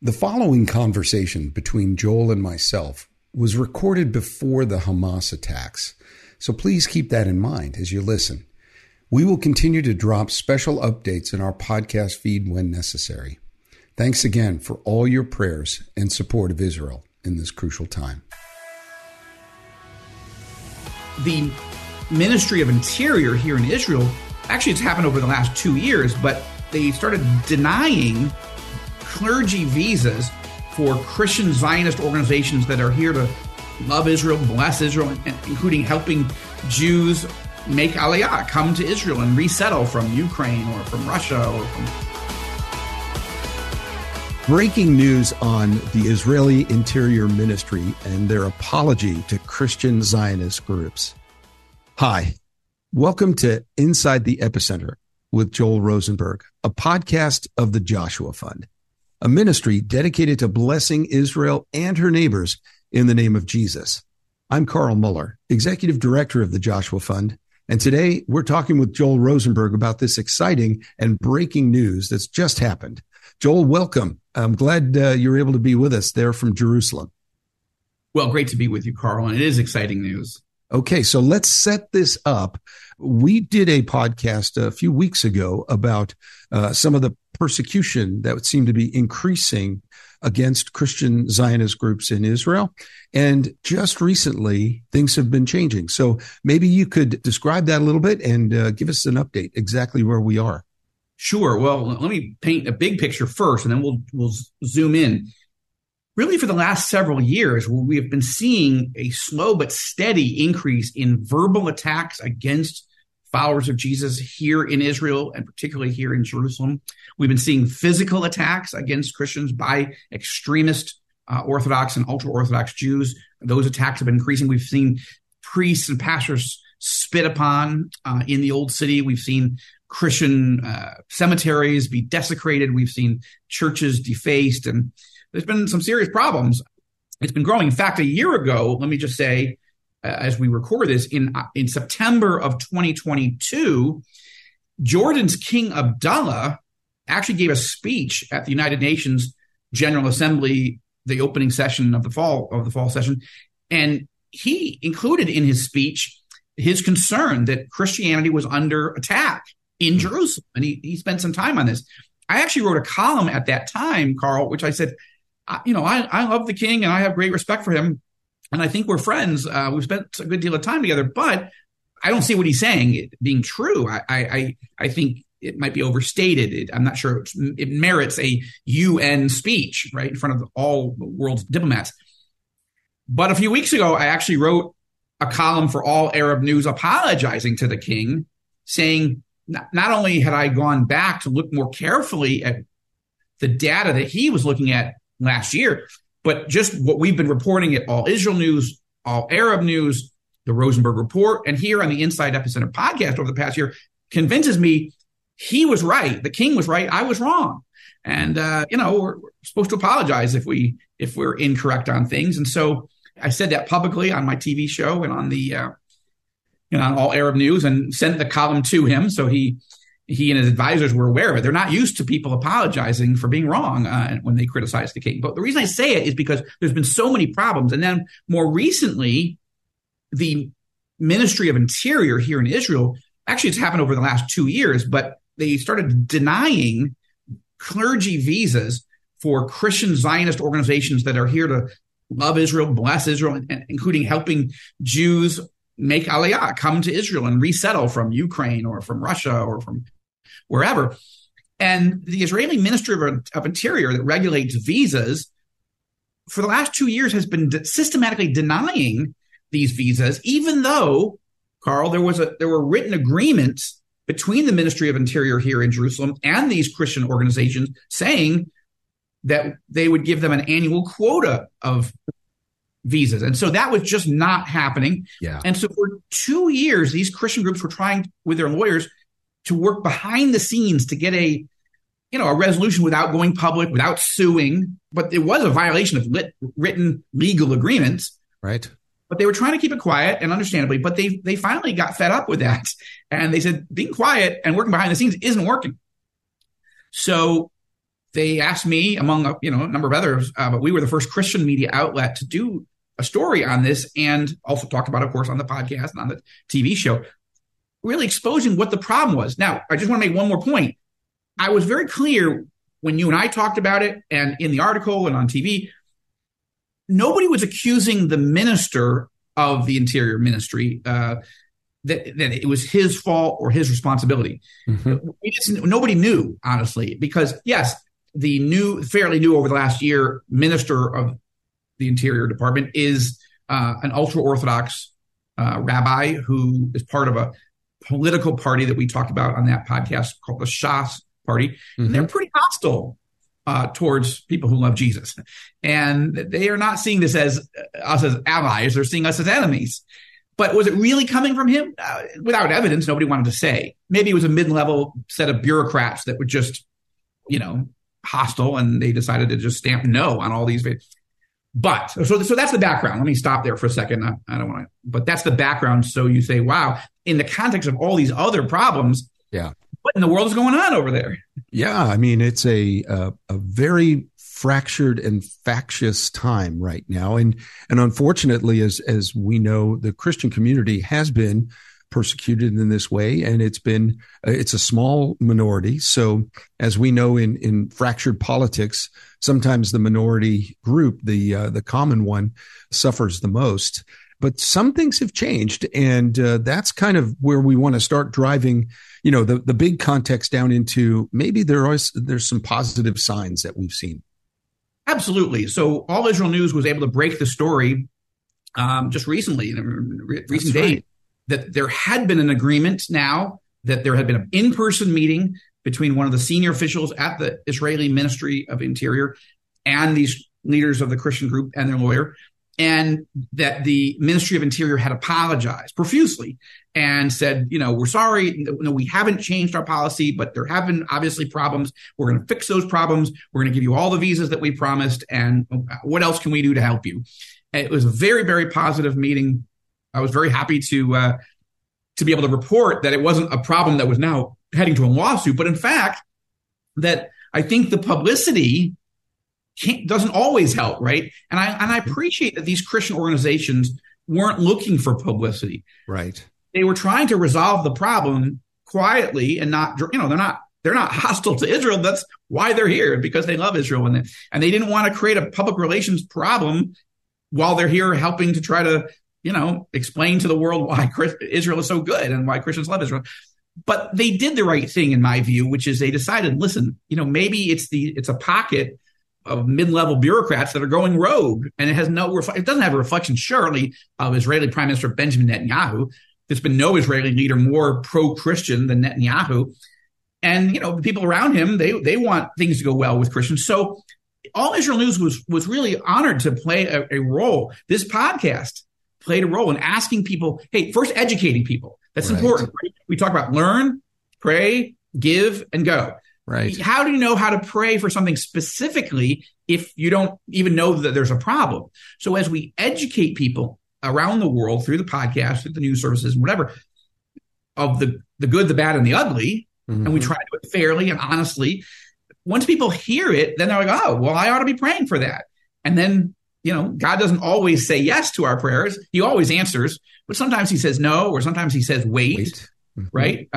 The following conversation between Joel and myself was recorded before the Hamas attacks, so please keep that in mind as you listen. We will continue to drop special updates in our podcast feed when necessary. Thanks again for all your prayers and support of Israel in this crucial time. The Ministry of Interior here in Israel, actually it's happened over the last 2 years, but they started denying clergy visas for Christian Zionist organizations that are here to love Israel, bless Israel, and including helping Jews make Aliyah, come to Israel and resettle from Ukraine or from Russia or from... Breaking news on the Israeli Interior Ministry and their apology to Christian Zionist groups. Hi, welcome to Inside the Epicenter with Joel Rosenberg, a podcast of the Joshua Fund, a ministry dedicated to blessing Israel and her neighbors in the name of Jesus. I'm Carl Moeller, Executive Director of the Joshua Fund, and today we're talking with Joel Rosenberg about this exciting and breaking news that's just happened. Joel, welcome. I'm glad you're able to be with us there from Jerusalem. Well, great to be with you, Carl, and it is exciting news. Okay, so let's set this up. We did a podcast a few weeks ago about some of the persecution that would seem to be increasing against Christian Zionist groups in Israel. And just recently, things have been changing. So maybe you could describe that a little bit and give us an update exactly where we are. Sure. Well, let me paint a big picture first, and then we'll zoom in. Really, for the last several years, we have been seeing a slow but steady increase in verbal attacks against followers of Jesus here in Israel, and particularly here in Jerusalem. We've been seeing physical attacks against Christians by extremist Orthodox and ultra-Orthodox Jews. Those attacks have been increasing. We've seen priests and pastors spit upon in the Old City. We've seen Christian cemeteries be desecrated. We've seen churches defaced, and there's been some serious problems. It's been growing. In fact, a year ago, let me just say, as we record this, in September of 2022, Jordan's King Abdullah actually gave a speech at the United Nations General Assembly, the opening session of the fall session, and he included in his speech his concern that Christianity was under attack in Jerusalem, and he spent some time on this. I actually wrote a column at that time, Carl, which I said, I love the king and I have great respect for him. And I think we're friends. We've spent a good deal of time together, but I don't see what he's saying being true. I think it might be overstated. I'm not sure it merits a UN speech right in front of all the world's diplomats. But a few weeks ago, I actually wrote a column for All Arab News apologizing to the king, saying not only had I gone back to look more carefully at the data that he was looking at last year, but just what we've been reporting at All Israel News, All Arab News, the Rosenberg Report, and here on the Inside Epicenter podcast over the past year convinces me he was right. The king was right. I was wrong. And, we're supposed to apologize if we're incorrect on things. And so I said that publicly on my TV show and on the on All Arab News, and sent the column to him. So he and his advisors were aware of it. They're not used to people apologizing for being wrong when they criticize the king. But the reason I say it is because there's been so many problems. And then more recently, the Ministry of Interior here in Israel, actually it's happened over the last 2 years, but they started denying clergy visas for Christian Zionist organizations that are here to love Israel, bless Israel, and including helping Jews make Aliyah, come to Israel and resettle from Ukraine or from Russia or from wherever. And the Israeli Ministry of Interior that regulates visas for the last 2 years has been systematically denying these visas, even though, Carl, there were written agreements between the Ministry of Interior here in Jerusalem and these Christian organizations saying that they would give them an annual quota of visas. And so that was just not happening. Yeah. And so for 2 years, these Christian groups were trying with their lawyers to work behind the scenes to get a resolution without going public, without suing. But it was a violation of written legal agreements. Right. But they were trying to keep it quiet, and understandably, but they finally got fed up with that. And they said, being quiet and working behind the scenes isn't working. So they asked me, among a number of others, but we were the first Christian media outlet to do a story on this, and also talked about, of course, on the podcast and on the TV show, really exposing what the problem was. Now, I just want to make one more point. I was very clear when you and I talked about it and in the article and on TV, nobody was accusing the minister of the Interior Ministry that it was his fault or his responsibility. Mm-hmm. Nobody knew, honestly, because, yes, the fairly new over the last year minister of the Interior Department is an ultra-Orthodox rabbi who is part of a political party that we talked about on that podcast called the Shas Party. Mm-hmm. And they're pretty hostile towards people who love Jesus. And they are not seeing this as us as allies. They're seeing us as enemies. But was it really coming from him? Without evidence, nobody wanted to say. Maybe it was a mid-level set of bureaucrats that were just, hostile, and they decided to just stamp no on all these. But so that's the background. Let me stop there for a second. I don't want to, but that's the background. So you say, wow, in the context of all these other problems, yeah, what in the world is going on over there? Yeah, I mean, it's a very fractured and factious time right now, and unfortunately, as we know, the Christian community has been persecuted in this way, and it's a small minority. So as we know, in fractured politics, sometimes the minority group, the common one, suffers the most. But some things have changed, and that's kind of where we want to start driving, the big context down into maybe there's some positive signs that we've seen. Absolutely. So All Israel News was able to break the story just recently, in a recent day. Right. That there had been an agreement now, that there had been an in-person meeting between one of the senior officials at the Israeli Ministry of Interior and these leaders of the Christian group and their lawyer, and that the Ministry of Interior had apologized profusely and said, we're sorry, no, we haven't changed our policy, but there have been obviously problems. We're going to fix those problems. We're going to give you all the visas that we promised, and what else can we do to help you? And it was a very, very positive meeting. I was very happy to be able to report that it wasn't a problem that was now heading to a lawsuit, but in fact, that I think the publicity doesn't always help, right? And I appreciate that these Christian organizations weren't looking for publicity. Right. They were trying to resolve the problem quietly and not, they're not hostile to Israel. That's why they're here, because they love Israel, and they didn't want to create a public relations problem while they're here helping to try to explain to the world why Israel is so good and why Christians love Israel. But they did the right thing, in my view, which is they decided, listen, maybe it's a pocket of mid-level bureaucrats that are going rogue, and it doesn't have a reflection, surely, of Israeli Prime Minister Benjamin Netanyahu. There's been no Israeli leader more pro-Christian than Netanyahu, and the people around him, they want things to go well with Christians. So All Israel News was really honored to play a role. This podcast played a role in asking people, hey, first educating people. That's right. Important. Right? We talk about learn, pray, give, and go. Right. How do you know how to pray for something specifically if you don't even know that there's a problem? So as we educate people around the world through the podcast, through the news services, and whatever, of the good, the bad, and the ugly, mm-hmm. and we try to do it fairly and honestly, once people hear it, then they're like, oh, well, I ought to be praying for that. And then God doesn't always say yes to our prayers. He always answers, but sometimes he says no, or sometimes he says wait. Mm-hmm. Right?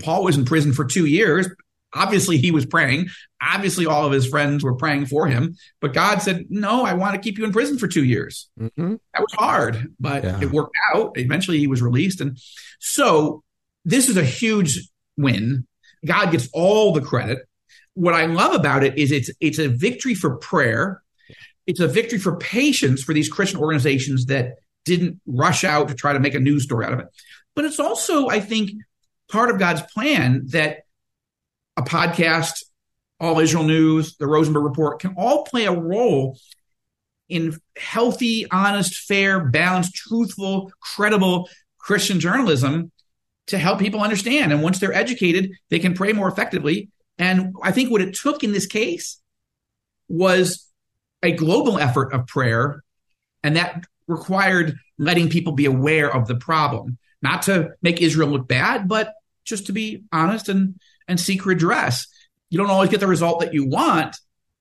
Paul was in prison for 2 years. Obviously, he was praying. Obviously, all of his friends were praying for him. But God said, no, I want to keep you in prison for 2 years. Mm-hmm. That was hard, but it worked out. Eventually, he was released. And so this is a huge win. God gets all the credit. What I love about it is it's a victory for prayer. It's a victory for patience for these Christian organizations that didn't rush out to try to make a news story out of it. But it's also, I think, part of God's plan that a podcast, All Israel News, the Rosenberg Report, can all play a role in healthy, honest, fair, balanced, truthful, credible Christian journalism to help people understand. And once they're educated, they can pray more effectively. And I think what it took in this case was a global effort of prayer, and that required letting people be aware of the problem, not to make Israel look bad, but just to be honest and seek redress. You don't always get the result that you want,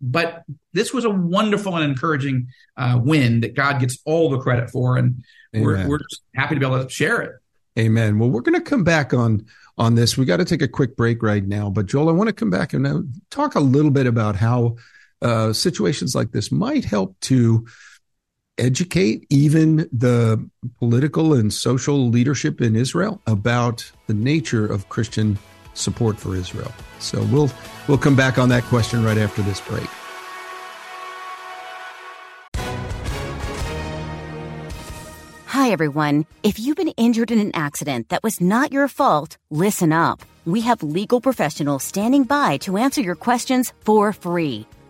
But this was a wonderful and encouraging win that God gets all the credit for, and we're just happy to be able to share it. Amen. Well, we're going to come back on this. We got to take a quick break right now. But Joel, I want to come back and talk a little bit about how situations like this might help to educate even the political and social leadership in Israel about the nature of Christian support for Israel. So we'll come back on that question right after this break. Hi, everyone. If you've been injured in an accident that was not your fault, listen up. We have legal professionals standing by to answer your questions for free.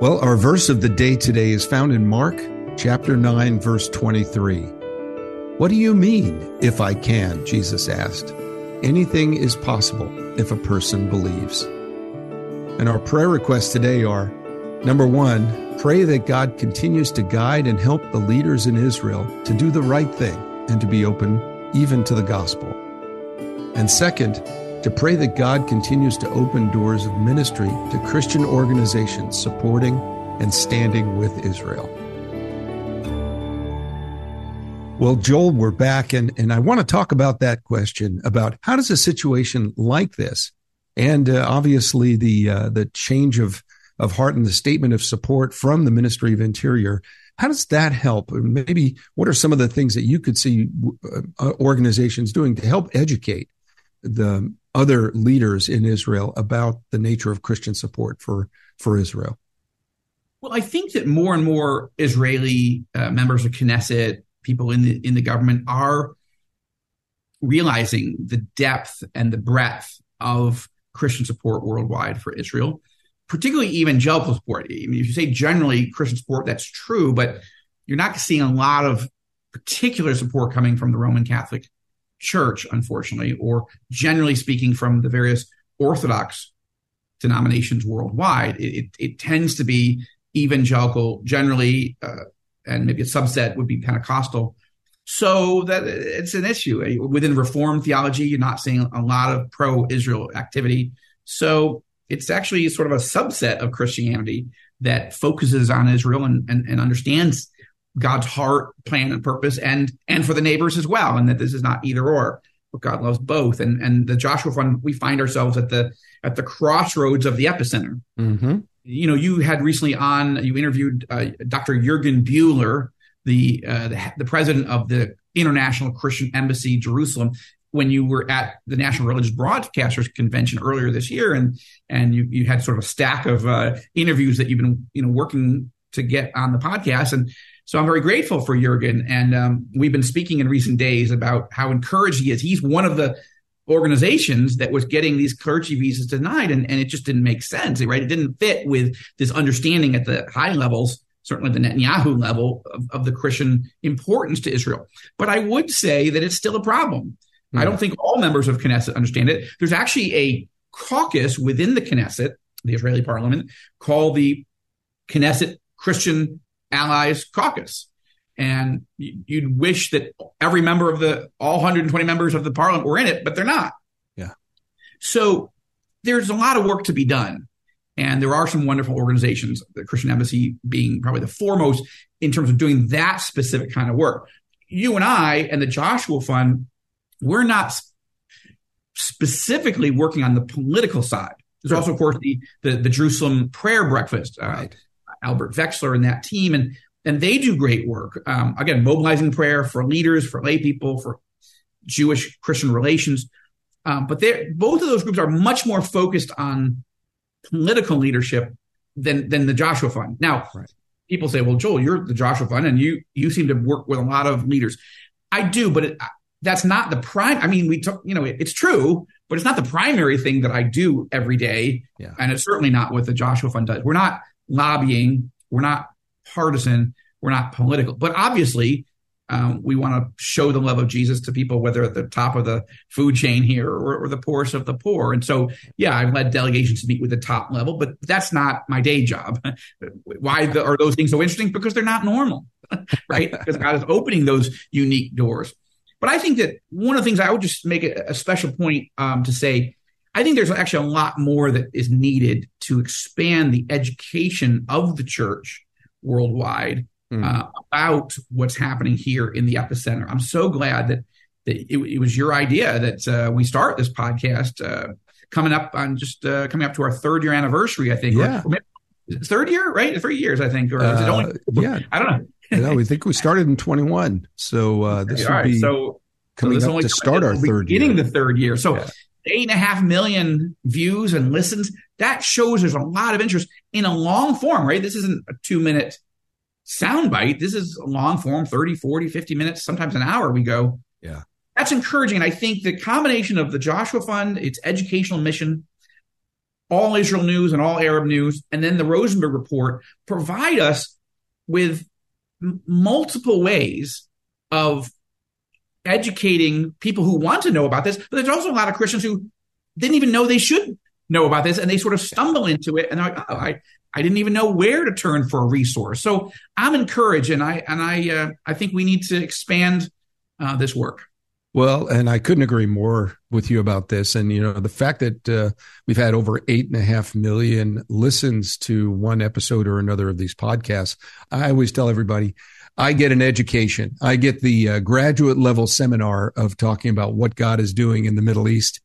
Well, our verse of the day today is found in Mark chapter 9, verse 23. What do you mean, if I can? Jesus asked. Anything is possible if a person believes. And our prayer requests today are, number one, pray that God continues to guide and help the leaders in Israel to do the right thing and to be open even to the gospel. And second, to pray that God continues to open doors of ministry to Christian organizations supporting and standing with Israel. Well, Joel, we're back, and I want to talk about that question, about how does a situation like this, and obviously the change of heart and the statement of support from the Ministry of Interior, how does that help? Maybe what are some of the things that you could see organizations doing to help educate the other leaders in Israel about the nature of Christian support for Israel? Well, I think that more and more Israeli members of Knesset, people in the government, are realizing the depth and the breadth of Christian support worldwide for Israel, particularly evangelical support. I mean, if you say generally Christian support, that's true, but you're not seeing a lot of particular support coming from the Roman Catholic Church, unfortunately, or generally speaking from the various Orthodox denominations worldwide. It tends to be evangelical generally, and maybe a subset would be Pentecostal. So that it's an issue. Within Reformed theology, you're not seeing a lot of pro-Israel activity. So it's actually sort of a subset of Christianity that focuses on Israel and understands God's heart, plan, and purpose, and for the neighbors as well, and that this is not either or, but God loves both. And the Joshua Fund, we find ourselves at the crossroads of the epicenter. Mm-hmm. You know, you had recently you interviewed Dr. Jürgen Buehler, the president of the International Christian Embassy Jerusalem, when you were at the National Religious Broadcasters Convention earlier this year, and you had sort of a stack of interviews that you've been working to get on the podcast, and so I'm very grateful for Jürgen, and we've been speaking in recent days about how encouraged he is. He's one of the organizations that was getting these clergy visas denied, and it just didn't make sense, right? It didn't fit with this understanding at the high levels, certainly the Netanyahu level, of the Christian importance to Israel. But I would say that it's still a problem. Yeah. I don't think all members of Knesset understand it. There's actually a caucus within the Knesset, the Israeli parliament, called the Knesset Christian Allies Caucus. And you'd wish that every member of all 120 members of the parliament were in it, but they're not. Yeah. So there's a lot of work to be done. And there are some wonderful organizations, the Christian Embassy being probably the foremost in terms of doing that specific kind of work. You and I and the Joshua Fund, we're not specifically working on the political side. There's also, of course, the Jerusalem Prayer Breakfast, right. Albert Vexler and that team, and they do great work. Again, mobilizing prayer for leaders, for lay people, for Jewish-Christian relations. But both of those groups are much more focused on political leadership than the Joshua Fund. Now, people say, well, Joel, you're the Joshua Fund and you seem to work with a lot of leaders. I do, but that's not the prime. I mean, it's true, but it's not the primary thing that I do every day. Yeah. And it's certainly not what the Joshua Fund does. We're not lobbying. We're not partisan. We're not political. But obviously, we want to show the love of Jesus to people, whether at the top of the food chain here or the poorest of the poor. And so, yeah, I've led delegations to meet with the top level, but that's not my day job. Why are those things so interesting? Because they're not normal, right? Because God is opening those unique doors. But I think that one of the things I would just make a special point to say, I think there's actually a lot more that is needed to expand the education of the church worldwide about what's happening here in the epicenter. I'm so glad that it was your idea that we start this podcast coming up to our third year anniversary, I think. Yeah. Or third year, right? 3 years, I think. Or is it only? Yeah. I don't know. No, we think we started in 21. So this will be coming up to start our third year. Getting the third year. So 8.5 million views and listens. That shows there's a lot of interest in a long form, right? This isn't a 2-minute soundbite. This is a long form, 30, 40, 50 minutes, sometimes an hour we go. Yeah. That's encouraging. And I think the combination of the Joshua Fund, its educational mission, All Israel News and All Arab News, and then the Rosenberg Report provide us with multiple ways of educating people who want to know about this, but there's also a lot of Christians who didn't even know they should know about this, and they sort of stumble into it, and they're like, "Oh, I didn't even know where to turn for a resource." So I'm encouraged, and I think we need to expand this work. Well, and I couldn't agree more with you about this, and the fact that we've had over 8.5 million listens to one episode or another of these podcasts. I always tell everybody, I get an education. I get the graduate level seminar of talking about what God is doing in the Middle East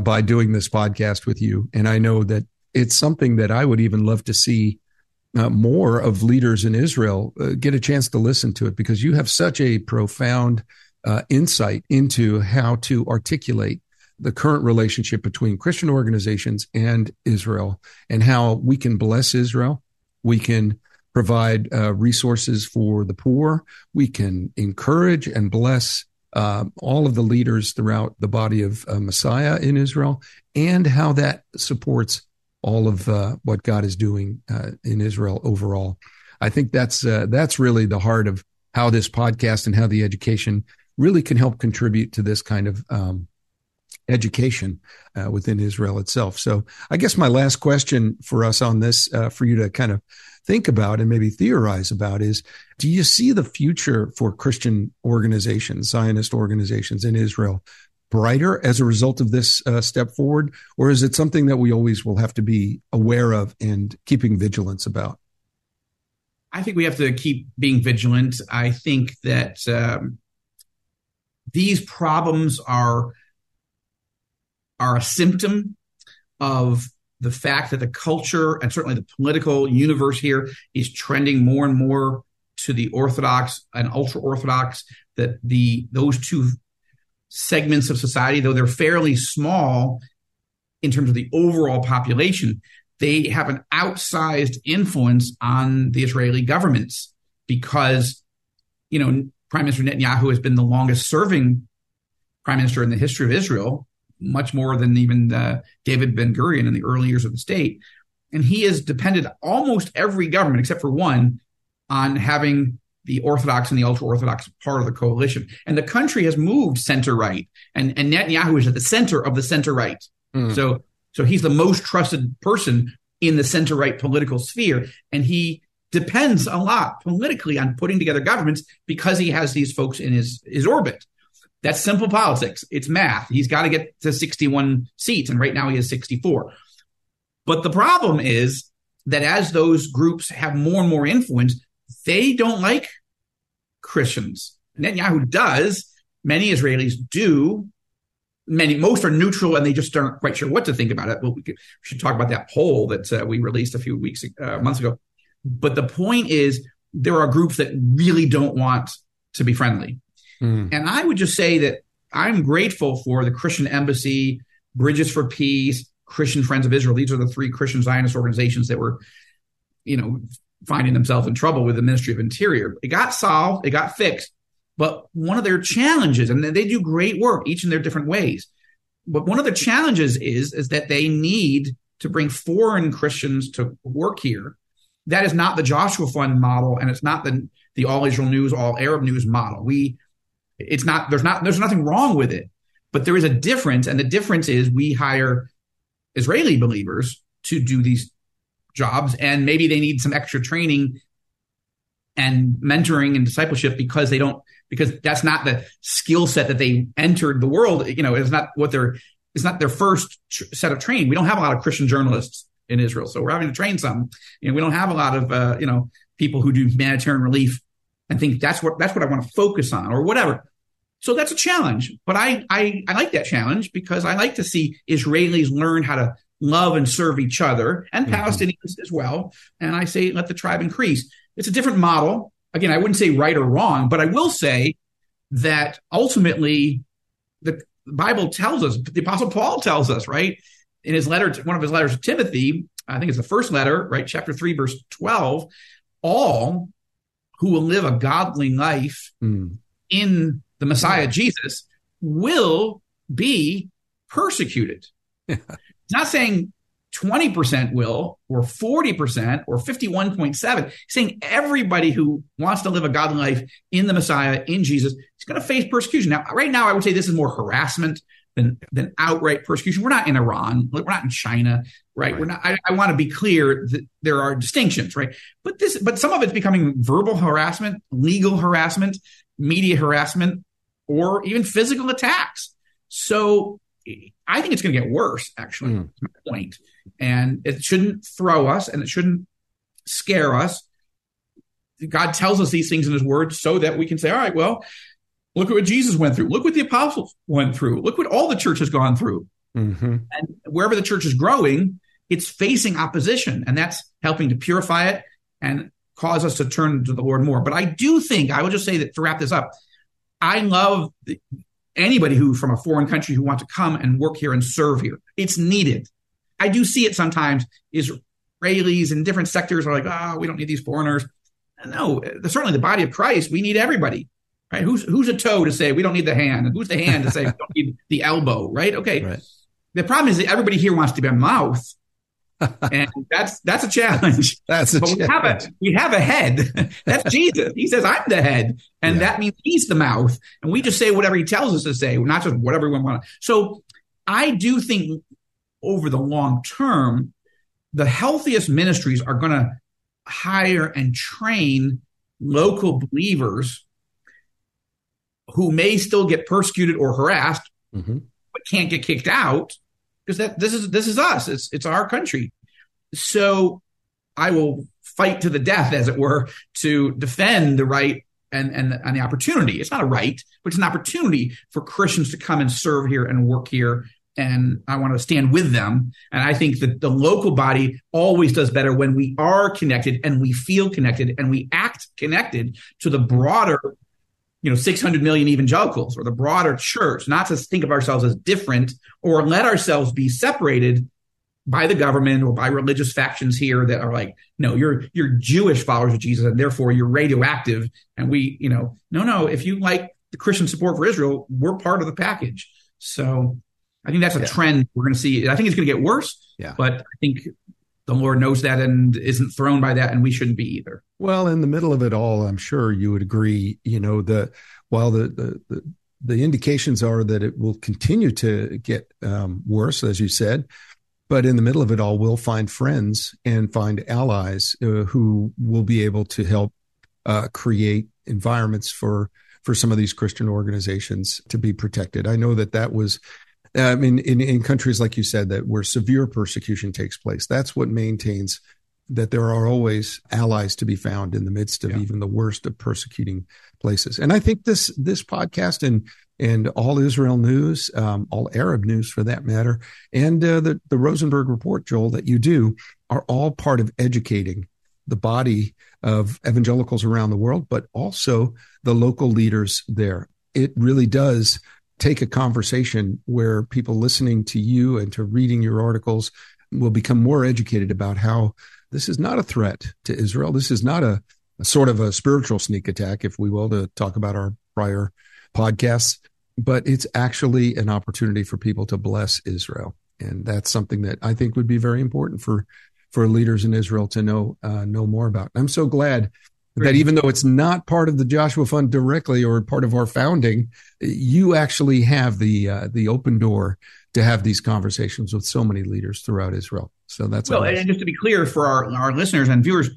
by doing this podcast with you. And I know that it's something that I would even love to see more of leaders in Israel get a chance to listen to it, because you have such a profound insight into how to articulate the current relationship between Christian organizations and Israel, and how we can bless Israel. We can provide resources for the poor. We can encourage and bless all of the leaders throughout the body of Messiah in Israel, and how that supports all of what God is doing in Israel overall. I think that's really the heart of how this podcast and how the education really can help contribute to this kind of education within Israel itself. So I guess my last question for us on this, for you to kind of think about and maybe theorize about, is, do you see the future for Christian organizations, Zionist organizations in Israel, brighter as a result of this step forward? Or is it something that we always will have to be aware of and keeping vigilance about? I think we have to keep being vigilant. I think that these problems are a symptom of the fact that the culture and certainly the political universe here is trending more and more to the Orthodox and ultra-Orthodox, that those two segments of society, though they're fairly small in terms of the overall population, they have an outsized influence on the Israeli governments, because, Prime Minister Netanyahu has been the longest serving prime minister in the history of Israel, much more than even David Ben-Gurion in the early years of the state. And he has depended almost every government, except for one, on having the Orthodox and the ultra-Orthodox part of the coalition. And the country has moved center-right, and Netanyahu is at the center of the center-right. Mm. So he's the most trusted person in the center-right political sphere, and he depends a lot politically on putting together governments, because he has these folks in his orbit. That's simple politics. It's math. He's got to get to 61 seats, and right now he has 64. But the problem is that as those groups have more and more influence, they don't like Christians. Netanyahu does. Many Israelis do. Most are neutral, and they just aren't quite sure what to think about it. Well, we should talk about that poll that we released a few months ago. But the point is, there are groups that really don't want to be friendly. And I would just say that I'm grateful for the Christian Embassy, Bridges for Peace, Christian Friends of Israel. These are the three Christian Zionist organizations that were, you know, finding themselves in trouble with the Ministry of Interior. It got solved, it got fixed, but one of their challenges, and they do great work, each in their different ways, but one of the challenges is that they need to bring foreign Christians to work here. That is not the Joshua Fund model, and it's not the All Israel News, All Arab News model. There's nothing wrong with it, but there is a difference, and the difference is we hire Israeli believers to do these jobs, and maybe they need some extra training and mentoring and discipleship because that's not the skill set that they entered the world. You know, it's not their first set of training. We don't have a lot of Christian journalists in Israel, so we're having to train some. You know, we don't have a lot of people who do humanitarian relief and think that's what I want to focus on or whatever. So that's a challenge, but I like that challenge because I like to see Israelis learn how to love and serve each other and Palestinians as well. And I say let the tribe increase. It's a different model. Again, I wouldn't say right or wrong, but I will say that ultimately the Bible tells us, the Apostle Paul tells us, right? In his letter, one of his letters to Timothy, I think it's the first letter, right? Chapter 3, verse 12, all who will live a godly life in the Messiah, Jesus, will be persecuted. It's not saying 20% will, or 40%, or 51.7%. It's saying everybody who wants to live a godly life in the Messiah, in Jesus, is going to face persecution. Now, right now, I would say this is more harassment than outright persecution. We're not in Iran. We're not in China, right? We're not. I want to be clear that there are distinctions, right? But some of it's becoming verbal harassment, legal harassment, media harassment, or even physical attacks. So I think it's going to get worse, actually, is my point. And it shouldn't throw us, and it shouldn't scare us. God tells us these things in his word so that we can say, all right, well, look at what Jesus went through. Look what the apostles went through. Look what all the church has gone through. And wherever the church is growing, it's facing opposition, and that's helping to purify it and cause us to turn to the Lord more. But I do think, I will just say that to wrap this up, I love anybody who from a foreign country who wants to come and work here and serve here. It's needed. I do see it sometimes. Israelis in different sectors are like, we don't need these foreigners. No, certainly the body of Christ, we need everybody. Right? Who's a toe to say we don't need the hand? And who's the hand to say we don't need the elbow? Right? Okay. Right. The problem is that everybody here wants to be a mouth. And that's a challenge. We have a head. That's Jesus. He says, I'm the head. And that means he's the mouth. And we just say whatever he tells us to say, not just whatever we want. So I do think over the long term, the healthiest ministries are going to hire and train local believers who may still get persecuted or harassed, but can't get kicked out. Because this is us. It's our country. So I will fight to the death, as it were, to defend the right and the opportunity. It's not a right, but it's an opportunity for Christians to come and serve here and work here. And I want to stand with them. And I think that the local body always does better when we are connected and we feel connected and we act connected to the broader, 600 million evangelicals or the broader church, not to think of ourselves as different or let ourselves be separated by the government or by religious factions here that are like, no, you're Jewish followers of Jesus and therefore you're radioactive. And we, no, if you like the Christian support for Israel, we're part of the package. So I think that's a trend we're going to see. I think it's going to get worse, but I think the Lord knows that and isn't thrown by that, and we shouldn't be either. Well, in the middle of it all, I'm sure you would agree, while the indications are that it will continue to get worse, as you said, but in the middle of it all, we'll find friends and find allies who will be able to help create environments for some of these Christian organizations to be protected. I know that was... in countries, like you said, that where severe persecution takes place, that's what maintains that there are always allies to be found in the midst of even the worst of persecuting places. And I think this podcast and All Israel News, All Arab News for that matter, and the Rosenberg Report, Joel, that you do, are all part of educating the body of evangelicals around the world, but also the local leaders there. It really does take a conversation where people listening to you and to reading your articles will become more educated about how this is not a threat to Israel. This is not a sort of a spiritual sneak attack, if we will, to talk about our prior podcasts, but it's actually an opportunity for people to bless Israel. And that's something that I think would be very important for leaders in Israel to know more about. I'm so glad that even though it's not part of the Joshua Fund directly or part of our founding, you actually have the open door to have these conversations with so many leaders throughout Israel. So that's and just to be clear for our listeners and viewers,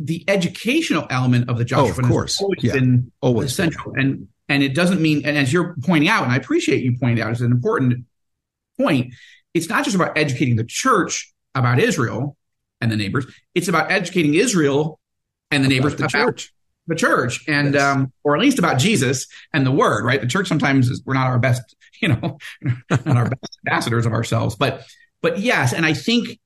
the educational element of the Joshua Fund has always been essential. And it doesn't mean, and as you're pointing out, and I appreciate you pointing out, it's an important point. It's not just about educating the church about Israel and the neighbors. It's about educating Israel and the neighbors about the church, and or at least about Jesus and the Word, right? The church sometimes we're not our best, not our best ambassadors of ourselves, but yes, and I think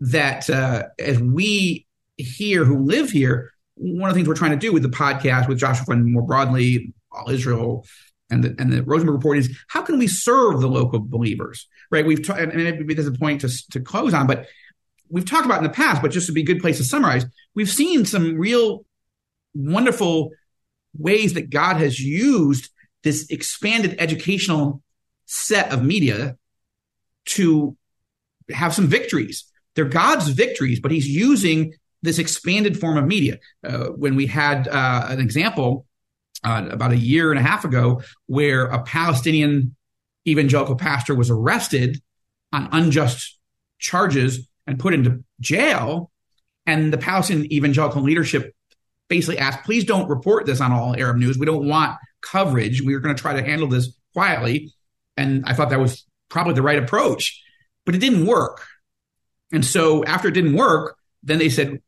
that as we here who live here, one of the things we're trying to do with the podcast, with Joshua Fund more broadly, All Israel, and the Rosenberg Report is how can we serve the local believers, right? We've and maybe there's a point to close on, but we've talked about in the past, but just to be a good place to summarize, we've seen some real wonderful ways that God has used this expanded educational set of media to have some victories. They're God's victories, but he's using this expanded form of media. When we had an example about a year and a half ago where a Palestinian evangelical pastor was arrested on unjust charges and put into jail, and the Palestinian evangelical leadership basically asked, please don't report this on All Arab News. We don't want coverage. We are going to try to handle this quietly. And I thought that was probably the right approach, but it didn't work. And so after it didn't work, then they said,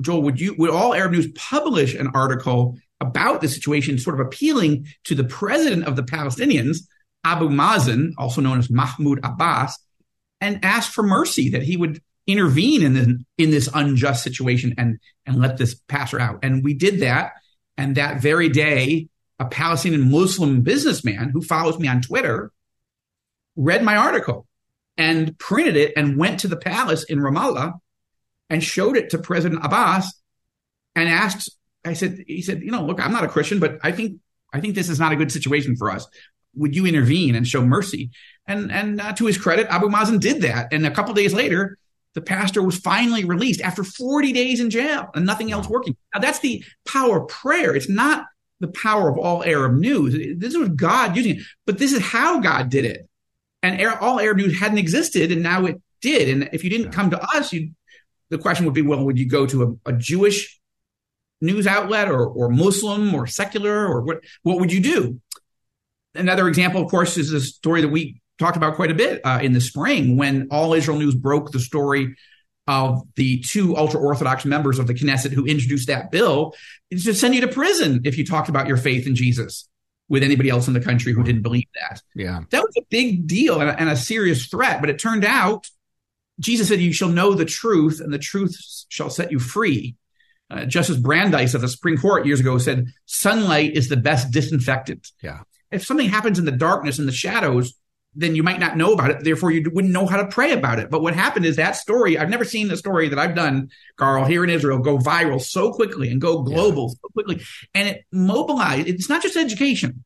Joel, would All Arab News publish an article about the situation, sort of appealing to the president of the Palestinians, Abu Mazen, also known as Mahmoud Abbas, and ask for mercy, that he would intervene in this unjust situation and let this pastor out. And we did that. And that very day, a Palestinian Muslim businessman who follows me on Twitter read my article and printed it and went to the palace in Ramallah and showed it to President Abbas and asked, he said, look, I'm not a Christian, but I think this is not a good situation for us. Would you intervene and show mercy? And to his credit, Abu Mazen did that. And a couple days later, the pastor was finally released after 40 days in jail and nothing else working. Now, that's the power of prayer. It's not the power of All Arab News. This was God using it. But this is how God did it. And All Arab News hadn't existed, and now it did. And if you didn't come to us, the question would be, well, would you go to a Jewish news outlet or Muslim or secular, or what would you do? Another example, of course, is the story that we talked about quite a bit in the spring when All Israel News broke the story of the two ultra-Orthodox members of the Knesset who introduced that bill. It's to send you to prison if you talked about your faith in Jesus with anybody else in the country who didn't believe that. Yeah, that was a big deal and a serious threat. But it turned out Jesus said, you shall know the truth and the truth shall set you free. Justice Brandeis of the Supreme Court years ago said, sunlight is the best disinfectant. Yeah. If something happens in the darkness and the shadows, then you might not know about it. Therefore, you wouldn't know how to pray about it. But what happened is that story, I've never seen a story that I've done, Carl, here in Israel, go viral so quickly and go global so quickly. And it mobilized. It's not just education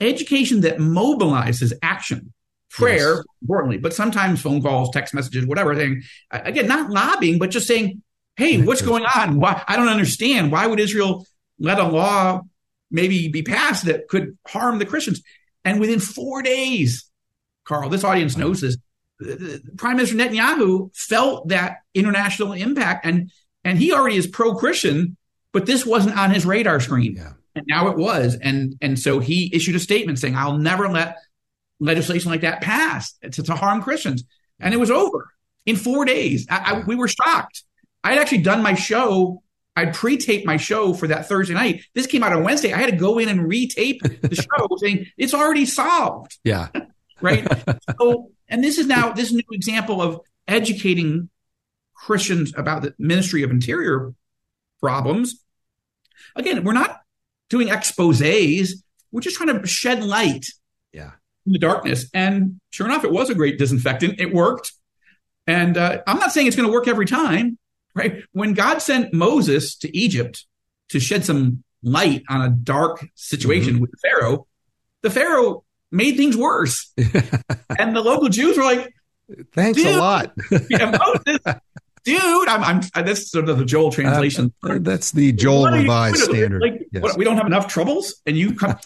that mobilizes action, prayer, importantly, but sometimes phone calls, text messages, whatever thing. Again, not lobbying, but just saying, hey, what's going on? Why? I don't understand. Why would Israel let a law maybe be passed that could harm the Christians? And within 4 days, Carl, this audience knows this. Prime Minister Netanyahu felt that international impact, and he already is pro-Christian, but this wasn't on his radar screen. Yeah. And now it was. And so he issued a statement saying, I'll never let legislation like that pass to harm Christians. And it was over in 4 days. We were shocked. I'd actually done my show. I pre-taped my show for that Thursday night. This came out on Wednesday. I had to go in and re-tape the show saying, it's already solved. Yeah. Right. So, and this is now this new example of educating Christians about the Ministry of Interior problems. Again, we're not doing exposés. We're just trying to shed light. Yeah. In the darkness. And sure enough, it was a great disinfectant. It worked. And I'm not saying it's going to work every time, right? When God sent Moses to Egypt to shed some light on a dark situation with Pharaoh, the Pharaoh made things worse. And the local Jews were like, thanks a lot. Moses, dude, that's sort of the Joel translation. That's the Joel Revised Standard. Like, yes. We don't have enough troubles? And you come.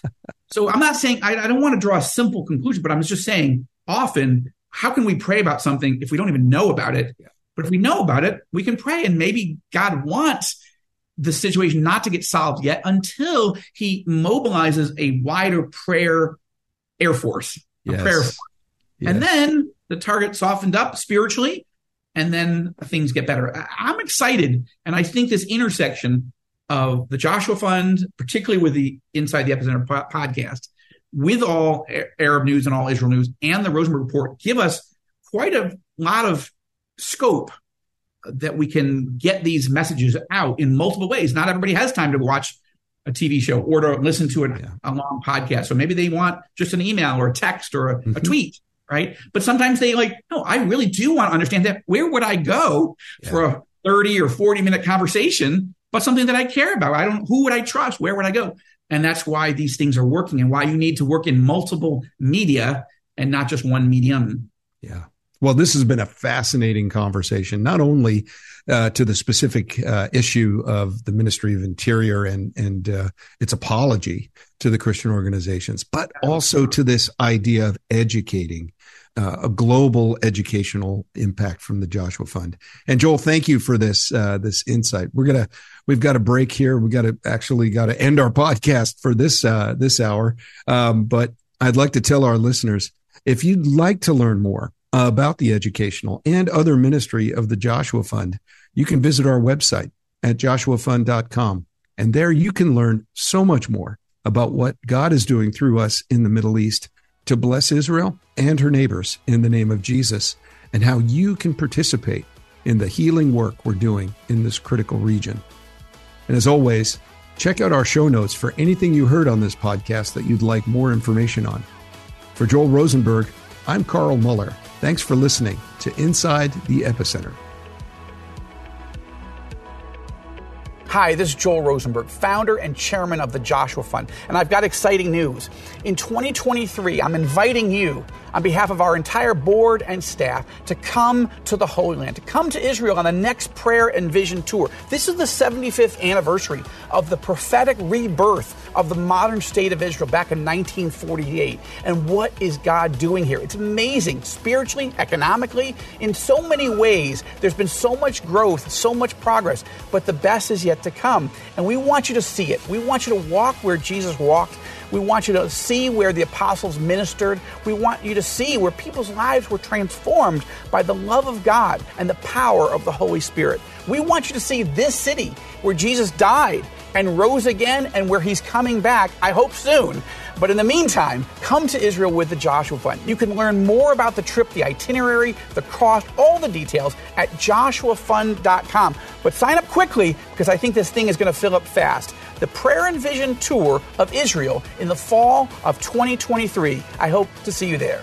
So I'm not saying, I don't want to draw a simple conclusion, but I'm just saying often, how can we pray about something if we don't even know about it? Yeah. But if we know about it, we can pray. And maybe God wants the situation not to get solved yet until he mobilizes a wider prayer air force, yes. prayer force. Yes. And then the target softened up spiritually, and then things get better. I'm excited. And I think this intersection of the Joshua Fund, particularly with the Inside the Epicenter podcast, with All Arab News and All Israel News and the Rosenberg Report, give us quite a lot of scope that we can get these messages out in multiple ways. Not everybody has time to watch a TV show or to listen to a long podcast. So maybe they want just an email or a text or a tweet, right? But sometimes they no, I really do want to understand that. Where would I go for a 30 or 40 minute conversation about something that I care about? Who would I trust? Where would I go? And that's why these things are working and why you need to work in multiple media and not just one medium. Yeah. Well, this has been a fascinating conversation, not only to the specific issue of the Ministry of Interior and its apology to the Christian organizations, but also to this idea of educating, a global educational impact from the Joshua Fund. And Joel, thank you for this this insight. We've got a break here. We've got to end our podcast for this hour. But I'd like to tell our listeners, if you'd like to learn more about the educational and other ministry of the Joshua Fund, you can visit our website at joshuafund.com. And there you can learn so much more about what God is doing through us in the Middle East to bless Israel and her neighbors in the name of Jesus, and how you can participate in the healing work we're doing in this critical region. And as always, check out our show notes for anything you heard on this podcast that you'd like more information on. For Joel Rosenberg, I'm Carl Moeller. Thanks for listening to Inside the Epicenter. Hi, this is Joel Rosenberg, founder and chairman of the Joshua Fund, and I've got exciting news. In 2023, I'm inviting you, on behalf of our entire board and staff, to come to the Holy Land, to come to Israel on the next Prayer and Vision Tour. This is the 75th anniversary of the prophetic rebirth of the modern state of Israel back in 1948. And what is God doing here? It's amazing, spiritually, economically, in so many ways. There's been so much growth, so much progress, but the best is yet to come. And we want you to see it. We want you to walk where Jesus walked. We want you to see where the apostles ministered. We want you to see where people's lives were transformed by the love of God and the power of the Holy Spirit. We want you to see this city where Jesus died and rose again and where he's coming back, I hope soon. But in the meantime, come to Israel with the Joshua Fund. You can learn more about the trip, the itinerary, the cost, all the details at joshuafund.com. But sign up quickly because I think this thing is going to fill up fast. The Prayer and Vision Tour of Israel in the fall of 2023. I hope to see you there.